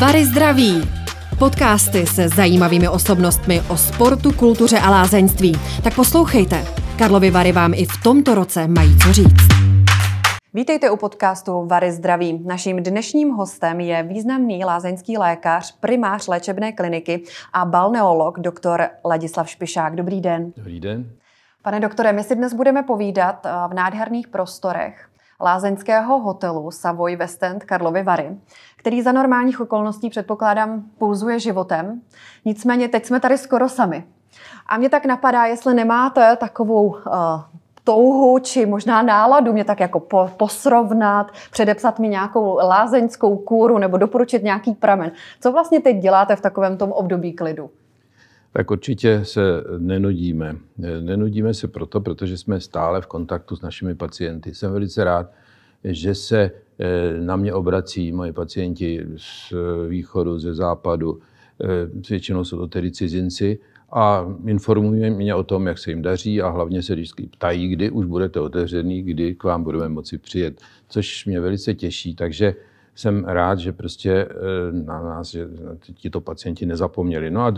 Vary zdraví. Podcasty se zajímavými osobnostmi o sportu, kultuře a lázeňství. Tak poslouchejte. Karlovy Vary vám i v tomto roce mají co říct. Vítejte u podcastu Vary zdraví. Naším dnešním hostem je významný lázeňský lékař, primář léčebné kliniky a balneolog doktor Ladislav Špišák. Dobrý den. Dobrý den. Pane doktore, my si dnes budeme povídat v nádherných prostorech lázeňského hotelu Savoy West End Karlovy Vary, který za normálních okolností, předpokládám, pulzuje životem. Nicméně teď jsme tady skoro sami. A mě tak napadá, jestli nemáte takovou touhu či možná náladu mě tak jako posrovnat, předepsat mi nějakou lázeňskou kůru nebo doporučit nějaký pramen. Co vlastně teď děláte v takovém tom období klidu? Tak určitě se nenudíme. Nenudíme se proto, protože jsme stále v kontaktu s našimi pacienty. Jsem velice rád, že se na mě obrací moji pacienti z východu, ze západu. Většinou jsou to tedy cizinci. A informují mě o tom, jak se jim daří a hlavně se vždycky ptají, kdy už budete otevřený, kdy k vám budeme moci přijet, což mě velice těší, takže jsem rád, že prostě na nás že tito pacienti nezapomněli. No a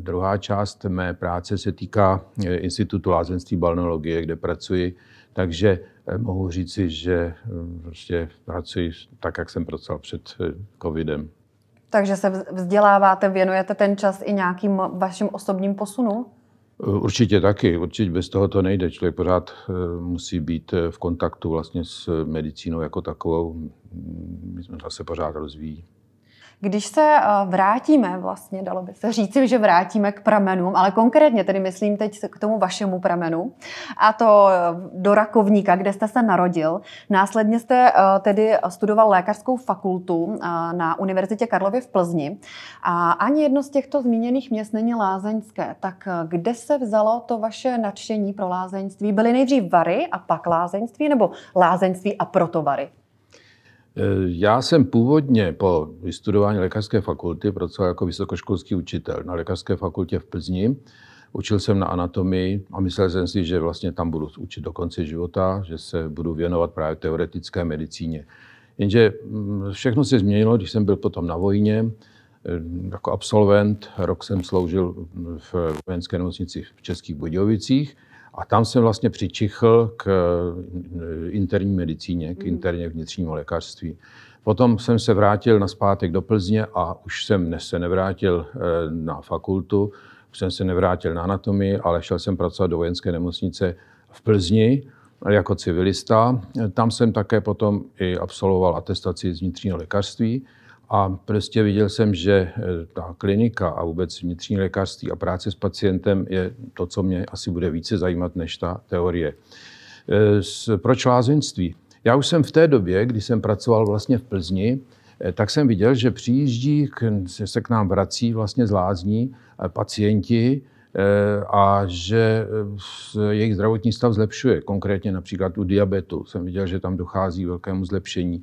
druhá část mé práce se týká Institutu lázeňství balneologie, kde pracuji, takže mohu říci, že prostě pracuji tak, jak jsem pracoval před covidem. Takže se vzděláváte, věnujete ten čas i nějakým vašim osobním posunům? Určitě taky. Určitě bez toho to nejde. Člověk pořád musí být v kontaktu vlastně s medicínou jako takovou. My jsme se pořád rozvíjí. Když se vrátíme, vlastně dalo by se říci, že vrátíme k pramenům, ale konkrétně tedy myslím teď k tomu vašemu pramenu, a to do Rakovníka, kde jste se narodil. Následně jste tedy studoval lékařskou fakultu na Univerzitě Karlově v Plzni. A ani jedno z těchto zmíněných měst není lázeňské. Tak kde se vzalo to vaše nadšení pro lázeňství? Byly nejdřív Vary a pak lázeňství, nebo lázeňství a proto Vary? Já jsem původně po vystudování lékařské fakulty pracoval jako vysokoškolský učitel na lékařské fakultě v Plzni. Učil jsem na anatomii a myslel jsem si, že vlastně tam budu učit do konce života, že se budu věnovat právě teoretické medicíně. Jenže všechno se změnilo, když jsem byl potom na vojně. Jako absolvent rok jsem sloužil v vojenské nemocnici v Českých Budějovicích. A tam jsem vlastně přičichl k interní medicíně, k interně vnitřnímu lékařství. Potom jsem se vrátil nazpátek do Plzně a už jsem se nevrátil na fakultu, už jsem se nevrátil na anatomii, ale šel jsem pracovat do vojenské nemocnice v Plzni jako civilista. Tam jsem také potom i absolvoval atestaci z vnitřního lékařství a prostě viděl jsem, že ta klinika a vůbec vnitřní lékařství a práce s pacientem je to, co mě asi bude více zajímat než ta teorie. Proč lázeňství? Já už jsem v té době, kdy jsem pracoval vlastně v Plzni, tak jsem viděl, že přijíždí, se k nám vrací vlastně z lázní pacienti a že jejich zdravotní stav zlepšuje. Konkrétně například u diabetu jsem viděl, že tam dochází k velkému zlepšení.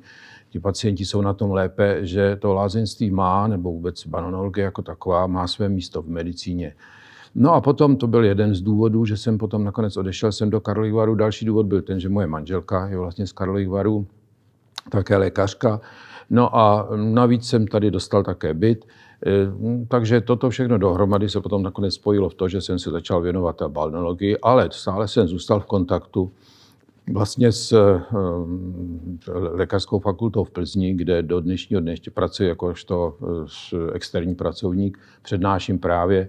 Ti pacienti jsou na tom lépe, že to lázeňství má, nebo vůbec balneologie jako taková, má své místo v medicíně. No a potom to byl jeden z důvodů, že jsem potom nakonec odešel sem do Karlových Varů. Další důvod byl ten, že moje manželka je vlastně z Karlových Varů, také lékařka. No a navíc jsem tady dostal také byt. Takže toto všechno dohromady se potom nakonec spojilo v to, že jsem se začal věnovat balneologii, ale stále jsem zůstal v kontaktu vlastně s lékařskou fakultou v Plzni, kde do dnešního dne ještě pracuji jakožto externí pracovník, přednáším právě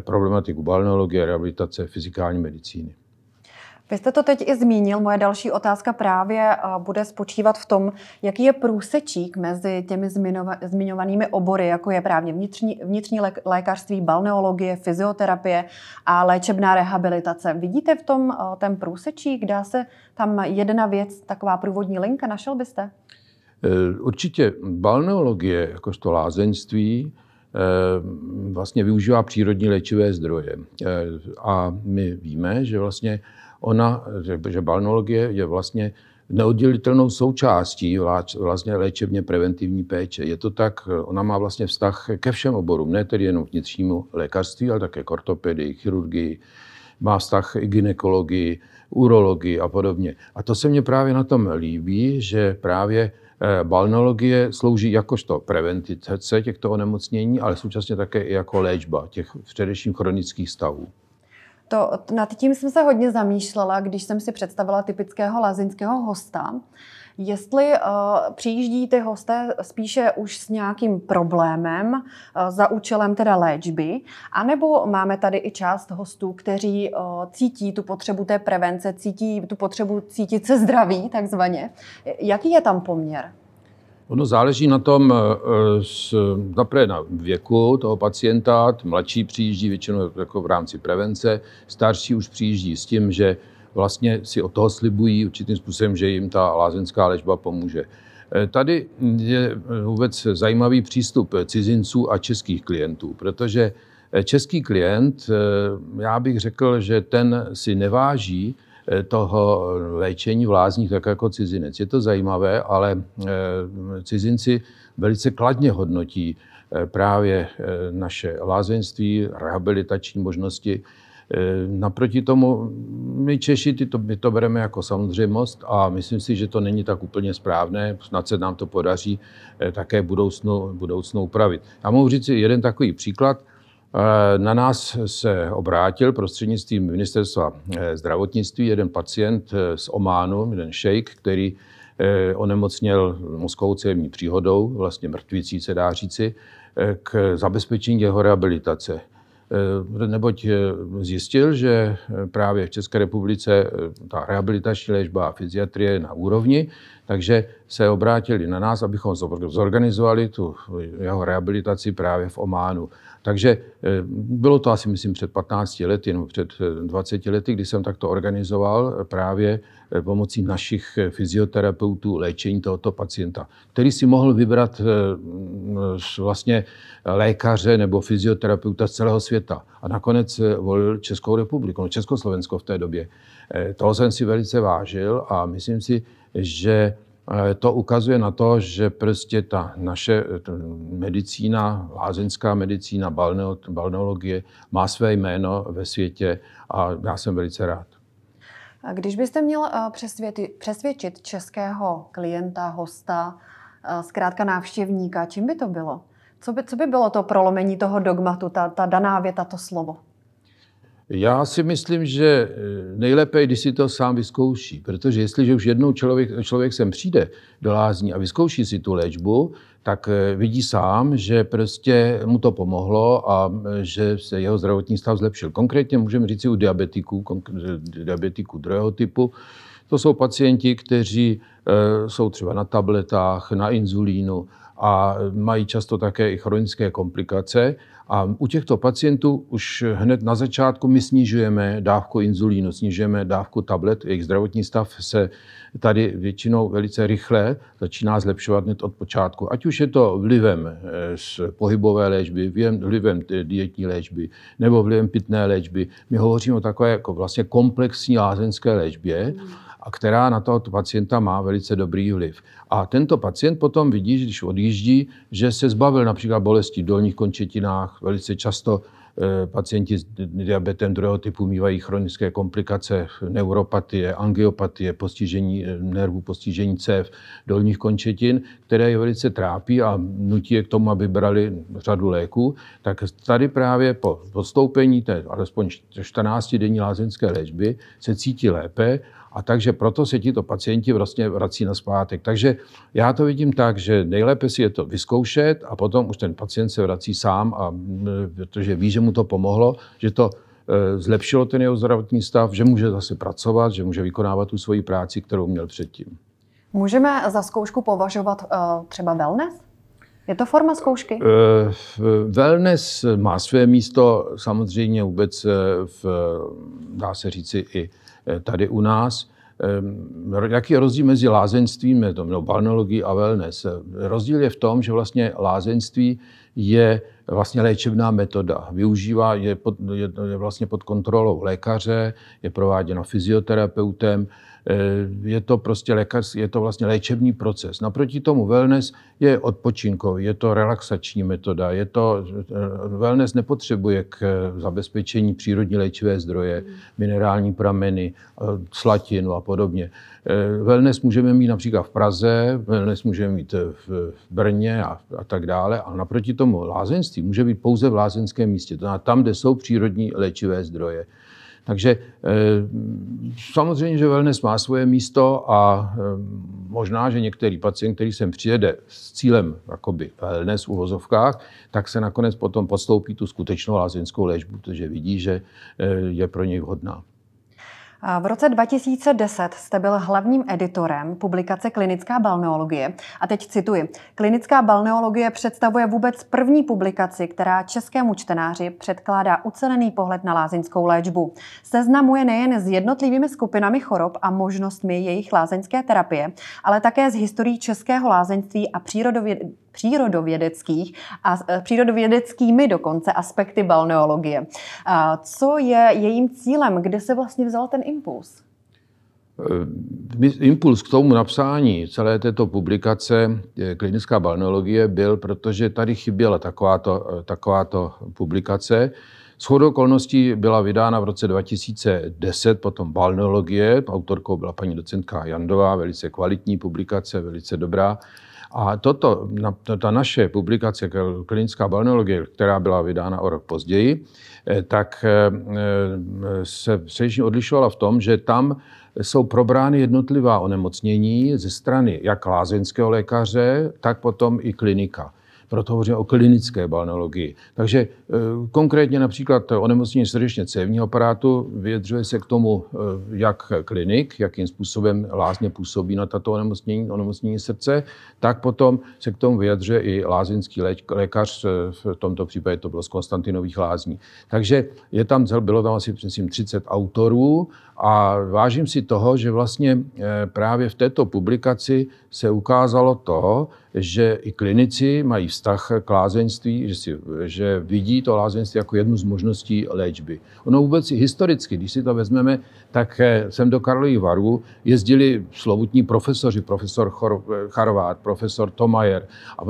problematiku balneologie, rehabilitace, fyzikální medicíny. Vy jste to teď i zmínil, moje další otázka právě bude spočívat v tom, jaký je průsečík mezi těmi zmiňovanými obory, jako je právě vnitřní lékařství, balneologie, fyzioterapie a léčebná rehabilitace. Vidíte v tom ten průsečík? Dá se tam jedna věc, taková průvodní linka, našel byste? Určitě balneologie, jakožto lázeňství, vlastně využívá přírodní léčivé zdroje. A my víme, že vlastně balneologie je vlastně neoddělitelnou součástí vlastně léčebně preventivní péče. Je to tak, ona má vlastně vztah ke všem oborům, ne tedy jenom vnitřnímu lékařství, ale také k ortopedii, chirurgii, má vztah i gynekologii, urologii a podobně. A to se mně právě na tom líbí, že právě Balneologie slouží jakožto preventice těchto onemocnění, ale současně také i jako léčba těch především chronických stavů. Nad tím jsem se hodně zamýšlela, když jsem si představila typického lázeňského hosta. Jestli přijíždí ty hosté spíše už s nějakým problémem, za účelem teda léčby, anebo máme tady i část hostů, kteří cítí tu potřebu té prevence, cítí tu potřebu cítit se zdraví takzvaně. Jaký je tam poměr? Ono záleží na tom, zaprvé na věku toho pacienta, mladší přijíždí většinou jako v rámci prevence, starší už přijíždí s tím, že vlastně si od toho slibují určitým způsobem, že jim ta lázeňská léčba pomůže. Tady je vůbec zajímavý přístup cizinců a českých klientů, protože český klient, já bych řekl, že ten si neváží toho léčení v lázních tak jako cizinec. Je to zajímavé, ale cizinci velice kladně hodnotí právě naše lázeňství, rehabilitační možnosti. Naproti tomu my Češi my to bereme jako samozřejmost a myslím si, že to není tak úplně správné. Snad se nám to podaří také budoucnu upravit. Já mohu říct jeden takový příklad. Na nás se obrátil prostřednictvím Ministerstva zdravotnictví jeden pacient z Ománu, jeden šejk, který onemocněl mozkovou cévní příhodou, vlastně mrtvící se dá říci, k zabezpečení jeho rehabilitace. Neboť zjistil, že právě v České republice ta rehabilitační léčba a fyziatrie je na úrovni, takže se obrátili na nás, abychom zorganizovali tu jeho rehabilitaci právě v Ománu. Takže bylo to asi, myslím, před 15 lety nebo před 20 lety, kdy jsem takto organizoval právě pomocí našich fyzioterapeutů léčení tohoto pacienta, který si mohl vybrat vlastně lékaře nebo fyzioterapeuta z celého světa. A nakonec volil Českou republiku, Československo v té době. Toho jsem si velice vážil a myslím si, že to ukazuje na to, že prostě ta naše medicína, lázeňská medicína, balneologie má své jméno ve světě a já jsem velice rád. A když byste měl přesvědčit českého klienta, hosta, zkrátka návštěvníka, čím by to bylo? Co by bylo to prolomení toho dogmatu, ta daná věta, to slovo? Já si myslím, že nejlépe, když si to sám vyzkouší, protože jestliže už jednou člověk sem přijde do lázní a vyzkouší si tu léčbu, tak vidí sám, že prostě mu to pomohlo a že se jeho zdravotní stav zlepšil. Konkrétně můžeme říct u diabetiků druhého typu. To jsou pacienti, kteří jsou třeba na tabletách, na inzulínu a mají často také i chronické komplikace. A u těchto pacientů už hned na začátku my snižujeme dávku inzulínu, snižujeme dávku tablet. Jejich zdravotní stav se tady většinou velice rychle začíná zlepšovat hned od počátku. Ať už je to vlivem z pohybové léčby, vlivem dietní léčby nebo vlivem pitné léčby. My hovoříme o takové jako vlastně komplexní lázeňské léčbě, a která na toho pacienta má velice dobrý vliv. A tento pacient potom vidí, když odjíždí, že se zbavil například bolesti v dolních končetinách. Velice často pacienti s diabetem druhého typu mívají chronické komplikace, neuropatie, angiopatie, postižení nervů, postižení cév, dolních končetin, které je velice trápí a nutí je k tomu, aby brali řadu léků. Tak tady právě po podstoupení té alespoň 14-denní lázeňské léčby se cítí lépe, a takže proto se tito pacienti vlastně vrací nazpátek. Takže já to vidím tak, že nejlépe si je to vyzkoušet a potom už ten pacient se vrací sám, protože ví, že mu to pomohlo, že to zlepšilo ten jeho zdravotní stav, že může zase pracovat, že může vykonávat tu svoji práci, kterou měl předtím. Můžeme za zkoušku považovat třeba wellness? Je to forma zkoušky? Wellness má své místo samozřejmě vůbec, dá se říci, i tady u nás. Jaký je rozdíl mezi lázeňstvím, balneologií a wellness? Rozdíl je v tom, že vlastně lázeňství je vlastně léčebná metoda. Využívá, je vlastně pod kontrolou lékaře, je prováděno fyzioterapeutem, je to prostě je to vlastně léčebný proces. Naproti tomu wellness je odpočinkový, je to relaxační metoda, wellness nepotřebuje k zabezpečení přírodní léčivé zdroje, minerální prameny, slatinu a podobně. Wellness můžeme mít například v Praze, wellness můžeme mít v Brně a tak dále. A naproti tomu lázeňství může být pouze v lázeňském místě, to znamená tam, kde jsou přírodní léčivé zdroje. Takže samozřejmě, že wellness má svoje místo a možná, že některý pacient, který sem přijede s cílem jakoby wellness v uvozovkách, tak se nakonec potom podstoupí tu skutečnou lázeňskou léčbu, protože vidí, že je pro něj vhodná. V roce 2010 jste byl hlavním editorem publikace Klinická balneologie. A teď cituji. Klinická balneologie představuje vůbec první publikaci, která českému čtenáři předkládá ucelený pohled na lázeňskou léčbu. Seznamuje nejen s jednotlivými skupinami chorob a možnostmi jejich lázeňské terapie, ale také s historií českého lázeňství a přírodovědeckými dokonce aspekty balneologie. Co je jejím cílem? Kde se vlastně vzal ten impuls? Impuls k tomu napsání celé této publikace Klinická balneologie byl, protože tady chyběla takováto publikace. Shodou okolností byla vydána v roce 2010 potom balneologie, autorkou byla paní docentka Jandová, velice kvalitní publikace, velice dobrá. A ta naše publikace Klinická balneologie, která byla vydána o rok později, tak se především odlišovala v tom, že tam jsou probrány jednotlivá onemocnění ze strany jak lázeňského lékaře, tak potom i klinika. Proto hovoříme o klinické balneologii. Takže konkrétně například onemocnění srdečně cévního aparátu vyjadřuje se k tomu, jak klinik, jakým způsobem lázně působí na tato onemocnění srdce, tak potom se k tomu vyjadřuje i lázeňský lékař, v tomto případě to bylo z Konstantinových lázní. Takže bylo tam asi myslím 30 autorů a vážím si toho, že vlastně právě v této publikaci se ukázalo to, že i klinici mají vztah k lázeňství, že vidí to lázeňství jako jednu z možností léčby. Ono vůbec i historicky, když si to vezmeme, tak sem do Karlových Varů jezdili slovutní profesoři, profesor Charvát, profesor Tomajer, a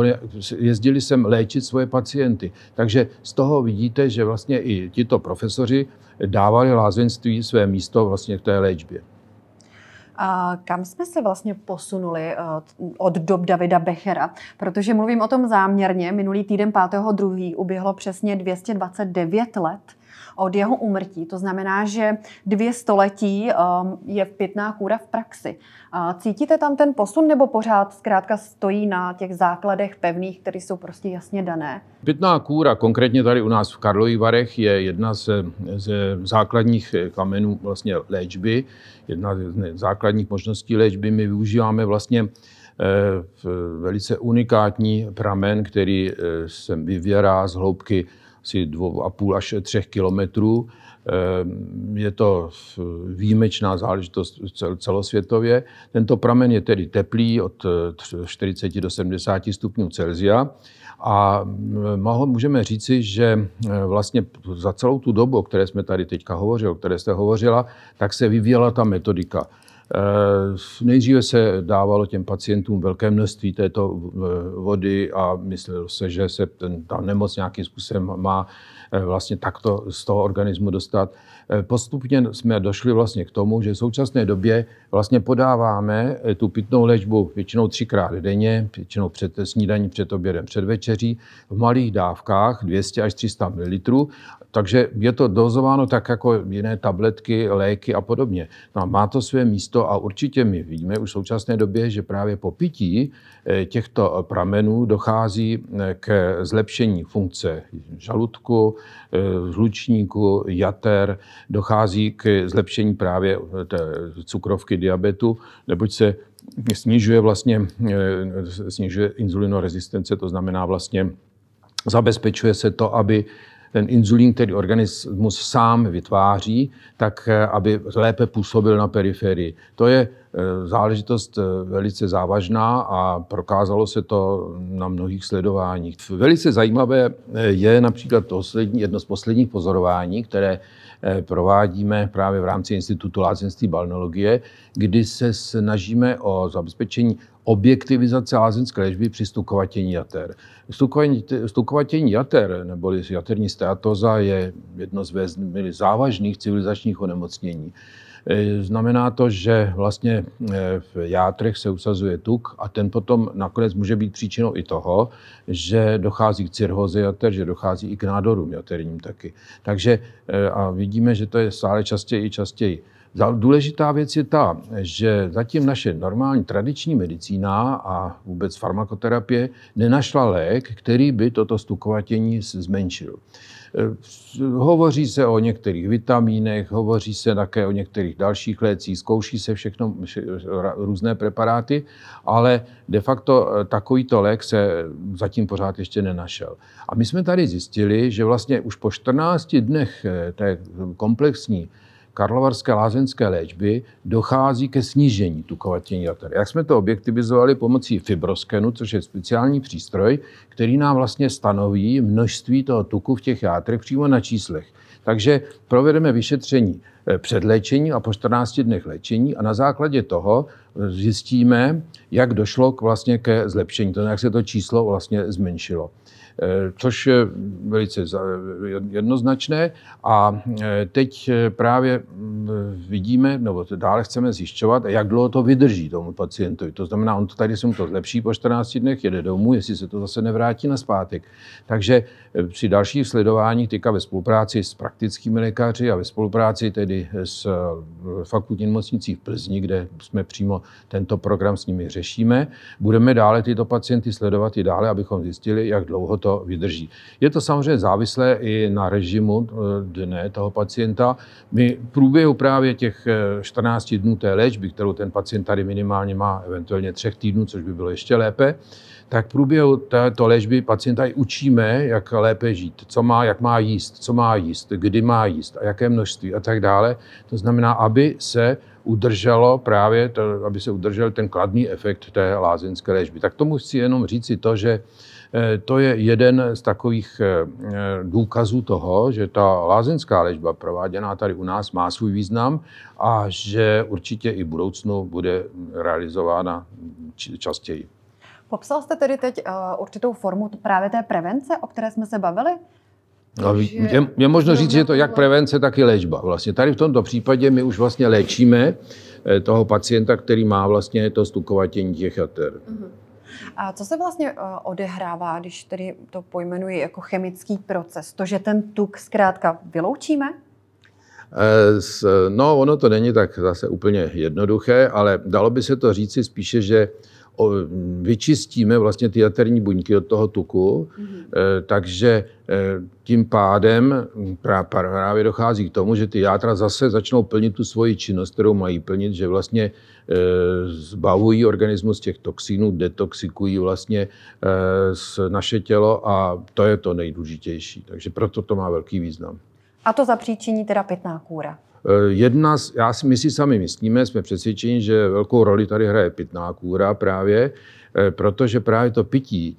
jezdili sem léčit svoje pacienty. Takže z toho vidíte, že vlastně i tito profesoři dávali lázeňství své místo vlastně k té léčbě. A kam jsme se vlastně posunuli od dob Davida Bechera? Protože mluvím o tom záměrně, minulý týden 5.2. uběhlo přesně 229 let od jeho úmrtí. To znamená, že 200 století je pitná kůra v praxi. Cítíte tam ten posun, nebo pořád zkrátka stojí na těch základech pevných, které jsou prostě jasně dané? Pitná kůra, konkrétně tady u nás v Karlových Varech, je jedna ze základních kamenů vlastně léčby, jedna ze základních možností léčby. My využíváme vlastně velice unikátní pramen, který se vyvěrá z hloubky asi 2,5 až 3 kilometrů. Je to výjimečná záležitost celosvětově. Tento pramen je tedy teplý od 40 do 70 stupňů Celsia a můžeme říci, že vlastně za celou tu dobu, o které jsme tady teďka hovořili, o které jste hovořila, tak se vyvíjela ta metodika. Nejdříve se dávalo těm pacientům velké množství této vody a myslelo se, že se ta nemoc nějakým způsobem má vlastně takto z toho organismu dostat. Postupně jsme došli vlastně k tomu, že v současné době vlastně podáváme tu pitnou léčbu většinou 3krát denně, většinou před snídaní, před obědem, před večeří, v malých dávkách 200 až 300 ml. Takže je to dozováno tak jako jiné tabletky, léky a podobně. No, má to své místo a určitě my vidíme už v současné době, že právě po pití těchto pramenů dochází k zlepšení funkce žaludku, žlučníku, jater, dochází k zlepšení právě cukrovky, diabetu, neboť se snižuje inzulinorezistence, to znamená vlastně zabezpečuje se to, aby ten inzulín, který organismus sám vytváří, tak aby lépe působil na periferii. To je záležitost velice závažná a prokázalo se to na mnohých sledováních. Velice zajímavé je například jedno z posledních pozorování, které provádíme právě v rámci Institutu lázeňství balneologie, kdy se snažíme o zabezpečení objektivizace lázeňské léčby při stukovatění jater. Stukovatění jater, neboli jaterní steatóza, je jedno z velmi závažných civilizačních onemocnění. Znamená to, že vlastně v játrech se usazuje tuk a ten potom nakonec může být příčinou i toho, že dochází k cirhóze jater, že dochází i k nádorům jaterním taky. Takže a vidíme, že to je stále častěji i častěji. Důležitá věc je ta, že zatím naše normální tradiční medicína a vůbec farmakoterapie nenašla lék, který by toto stukovatění zmenšil. Hovoří se o některých vitamínech, hovoří se také o některých dalších lécích, zkouší se všechno, různé preparáty, ale de facto takovýto lék se zatím pořád ještě nenašel. A my jsme tady zjistili, že vlastně už po 14 dnech té komplexní karlovarské lázeňské léčby dochází ke snížení tukovatění jater. Jak jsme to objektivizovali pomocí Fibroscanu, což je speciální přístroj, který nám vlastně stanoví množství toho tuku v těch játrech přímo na číslech. Takže provedeme vyšetření před léčením a po 14 dnech léčení a na základě toho zjistíme, jak došlo k vlastně ke zlepšení, to jak se to číslo vlastně zmenšilo. Což je velice jednoznačné a teď právě vidíme, nebo dále chceme zjišťovat, jak dlouho to vydrží tomu pacientovi. To znamená, on to tady se mu to zlepší po 14 dnech, jede domů, jestli se to zase nevrátí nazpátek. Takže při dalších sledováních, teďka ve spolupráci s praktickými lékaři a ve spolupráci tedy s Fakultní nemocnicí v Plzni, kde jsme přímo tento program s nimi řešíme, budeme dále tyto pacienty sledovat i dále, abychom zjistili, jak dlouho to vydrží. Je to samozřejmě závislé i na režimu dne toho pacienta. My v průběhu právě těch 14 dnů té léčby, kterou ten pacient tady minimálně má, eventuálně 3 týdnů, což by bylo ještě lépe, tak v průběhu této léčby pacienta i učíme, jak lépe žít, co má, jak má jíst, kdy má jíst a jaké množství a tak dále. To znamená, aby se udrželo právě, aby se udržel ten kladný efekt té lázeňské léčby. Tak tomu chci jenom říci to, že to je jeden z takových důkazů toho, že ta lázeňská léčba prováděná tady u nás má svůj význam a že určitě i v budoucnu bude realizována častěji. Popsal jste tedy teď určitou formu právě té prevence, o které jsme se bavili? No, je možno říct, že to jak prevence, tak i léčba. Vlastně tady v tomto případě my už vlastně léčíme toho pacienta, který má vlastně to stukovatění těch jater. A co se vlastně odehrává, když tedy to pojmenuji jako chemický proces? To, že ten tuk zkrátka vyloučíme? No, ono to není tak zase úplně jednoduché, ale dalo by se to říci spíše, že vyčistíme vlastně ty jaterní buňky od toho tuku, takže tím pádem právě dochází k tomu, že ty játra zase začnou plnit tu svoji činnost, kterou mají plnit, že vlastně zbavují organismus těch toxinů, detoxikují vlastně naše tělo a to je to nejdůležitější. Takže proto to má velký význam. A to zapříčiní teda pitná kůra? My si sami myslíme, jsme přesvědčeni, že velkou roli tady hraje pitná kůra právě, protože právě to pití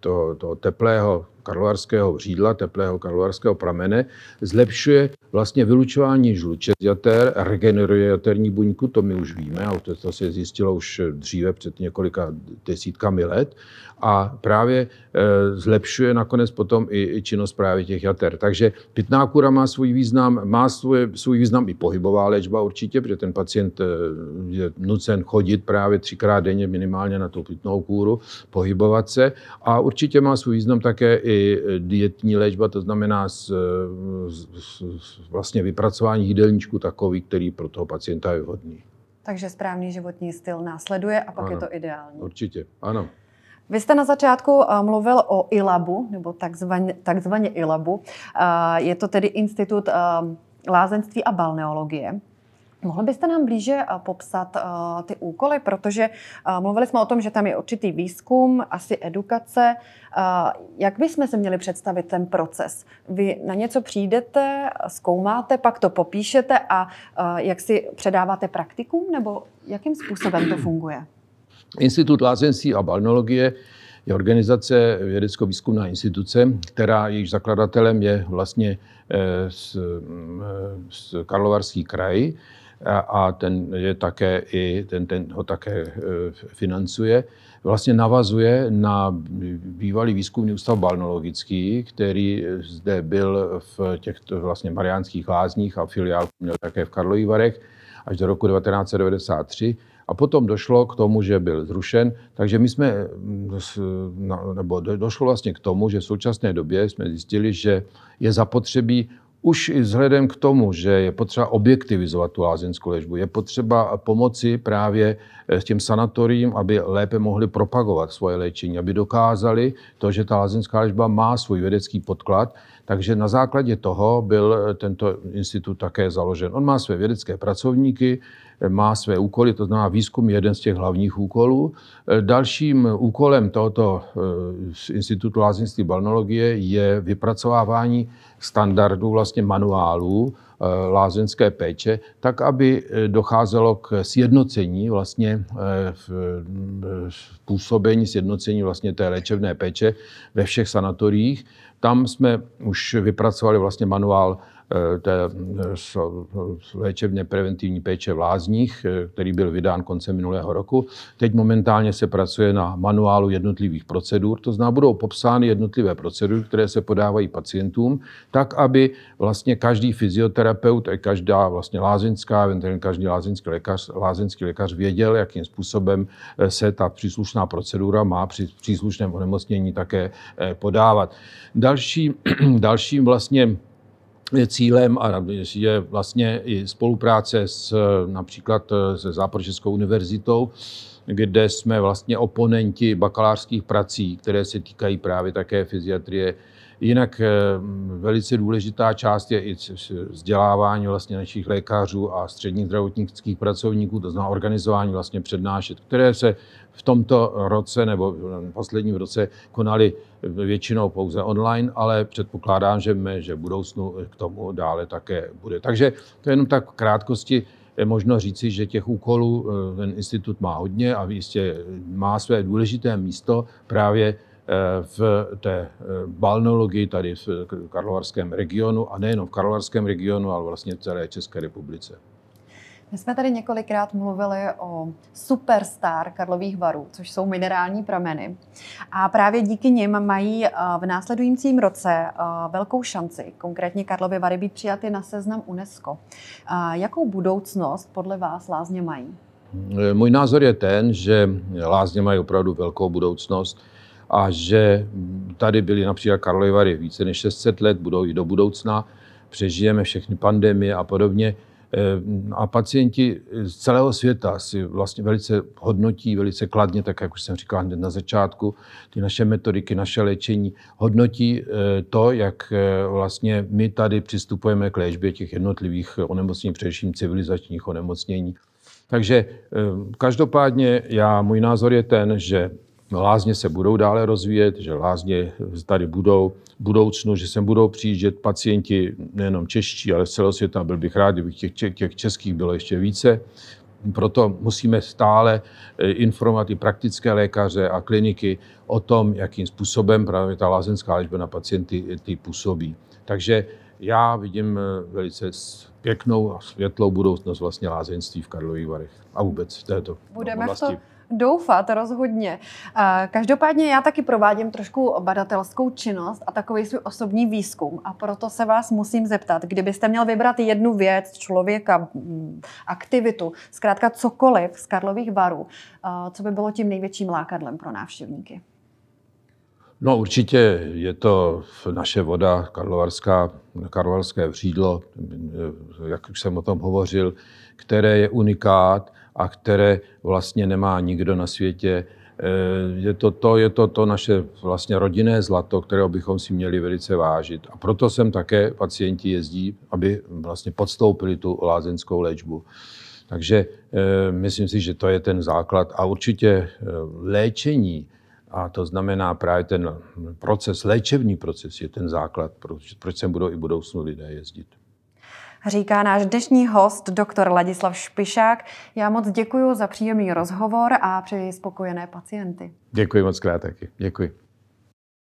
toho teplého karlovarského řídla, teplého karlovarského pramene, zlepšuje vlastně vylučování žluče z jater, regeneruje jaterní buňku, to my už víme, a to se zjistilo už dříve, před několika desítkami let, a právě zlepšuje nakonec potom i činnost právě těch jater. Takže pitná kůra má svůj význam, svůj význam i pohybová léčba určitě, protože ten pacient je nucen chodit právě 3krát denně minimálně na tu pitnou kůru, pohybovat se, a určitě má svůj význam také i dietní léčba, to znamená vlastně vypracování jídelníčku takový, který pro toho pacienta je vhodný. Takže správný životní styl následuje a pak ano, je to ideální. Určitě, ano. Vy jste na začátku mluvil o ILABu, nebo takzvaně ILABu. Je to tedy Institut lázeňství a balneologie. Mohl byste nám blíže popsat ty úkoly, protože mluvili jsme o tom, že tam je určitý výzkum, asi edukace. Jak bychom se měli představit ten proces? Vy na něco přijdete, zkoumáte, pak to popíšete a jak si předáváte praktikům, nebo jakým způsobem to funguje? Institut lázeňství a balneologie je organizace, vědecko-výzkumná instituce, která jejich zakladatelem je vlastně Karlovarský kraj, a ten ho také financuje. vlastně navazuje na bývalý výzkumný ústav balnologický, který zde byl v těchto vlastně Mariánských lázních a filiálku měl také v Karlových Varech až do roku 1993. A potom došlo k tomu, že byl zrušen, takže my jsme, nebo došlo vlastně k tomu, že v současné době jsme zjistili, že je zapotřebí už i vzhledem k tomu, že je potřeba objektivizovat tu lázeňskou léčbu, je potřeba pomoci právě těm sanatoriím, aby lépe mohli propagovat svoje léčení, aby dokázali to, že ta lázeňská léčba má svůj vědecký podklad. Takže na základě toho byl tento institut také založen. On má své vědecké pracovníky, má své úkoly, to znamená výzkum je jeden z těch hlavních úkolů. Dalším úkolem tohoto institutu lázeňství balnologie je vypracovávání standardů, vlastně manuálů lázeňské péče, tak, aby docházelo k sjednocení vlastně působení, sjednocení vlastně té léčebné péče ve všech sanatoriích. Tam jsme už vypracovali vlastně manuál léčebně preventivní péče v lázních, který byl vydán koncem minulého roku. Teď momentálně se pracuje na manuálu jednotlivých procedur, to znamená, budou popsány jednotlivé procedury, které se podávají pacientům, tak, aby vlastně každý fyzioterapeut, každá vlastně lázeňská, každý lázeňský lékař věděl, jakým způsobem se ta příslušná procedura má při příslušném onemocnění také podávat. Dalším vlastně cílem je vlastně i spolupráce například se Západočeskou univerzitou, kde jsme vlastně oponenti bakalářských prací, které se týkají právě také fyziatrie. Jinak velice důležitá část je i vzdělávání vlastně našich lékařů a středních zdravotnických pracovníků, to znamená organizování vlastně přednášek, které se v tomto roce nebo v posledním roce konaly většinou pouze online, ale předpokládám, že v budoucnu k tomu dále také bude. Takže to je jenom tak v krátkosti. Je možno říci, že těch úkolů ten institut má hodně a jistě má své důležité místo právě v té balnologii tady v karlovarském regionu a nejenom v karlovarském regionu, ale vlastně v celé České republice. My jsme tady několikrát mluvili o superstar Karlových Varů, což jsou minerální prameny. A právě díky nim mají v následujícím roce velkou šanci, konkrétně Karlovy Vary, být přijaty na seznam UNESCO. Jakou budoucnost podle vás lázně mají? Můj názor je ten, že lázně mají opravdu velkou budoucnost a že tady byly například Karlovy Vary více než 600 let, budou i do budoucna, přežijeme všechny pandemie a podobně. A pacienti z celého světa si vlastně velice hodnotí, velice kladně, tak jak už jsem říkal hned na začátku, ty naše metodiky, naše léčení, hodnotí to, jak vlastně my tady přistupujeme k léčbě těch jednotlivých onemocnění, především civilizačních onemocnění. Takže každopádně můj názor je ten, že lázně se budou dále rozvíjet, že lázně tady budou v budoucnu, že sem budou přijíždět pacienti nejenom čeští, ale z celého světa. Byl bych rád, kdyby těch českých bylo ještě více. Proto musíme stále informovat i praktické lékaře a kliniky o tom, jakým způsobem právě ta lázeňská léčba na pacienty působí. Takže já vidím velice pěknou a světlou budoucnost vlastně lázeňství v Karlových Varech a vůbec v této oblasti. Doufat rozhodně. Každopádně já taky provádím trošku badatelskou činnost a takový svůj osobní výzkum. A proto se vás musím zeptat, kdybyste měl vybrat jednu věc, člověka, aktivitu, zkrátka cokoliv z Karlových Varů, co by bylo tím největším lákadlem pro návštěvníky? No určitě je to naše voda karlovarská, karlovarské vřídlo, jak už jsem o tom hovořil, které je unikát a které vlastně nemá nikdo na světě. Je to naše vlastně rodinné zlato, kterého bychom si měli velice vážit. A proto sem také pacienti jezdí, aby vlastně podstoupili tu lázeňskou léčbu. Takže myslím si, že to je ten základ. A určitě léčení, a to znamená právě ten proces, léčebný proces je ten základ, proč sem budou i budoucnu lidé jezdit. Říká náš dnešní host, doktor Ladislav Špišák. Já moc děkuji za příjemný rozhovor a přeji spokojené pacienty. Děkuji moc krát taky. Děkuji.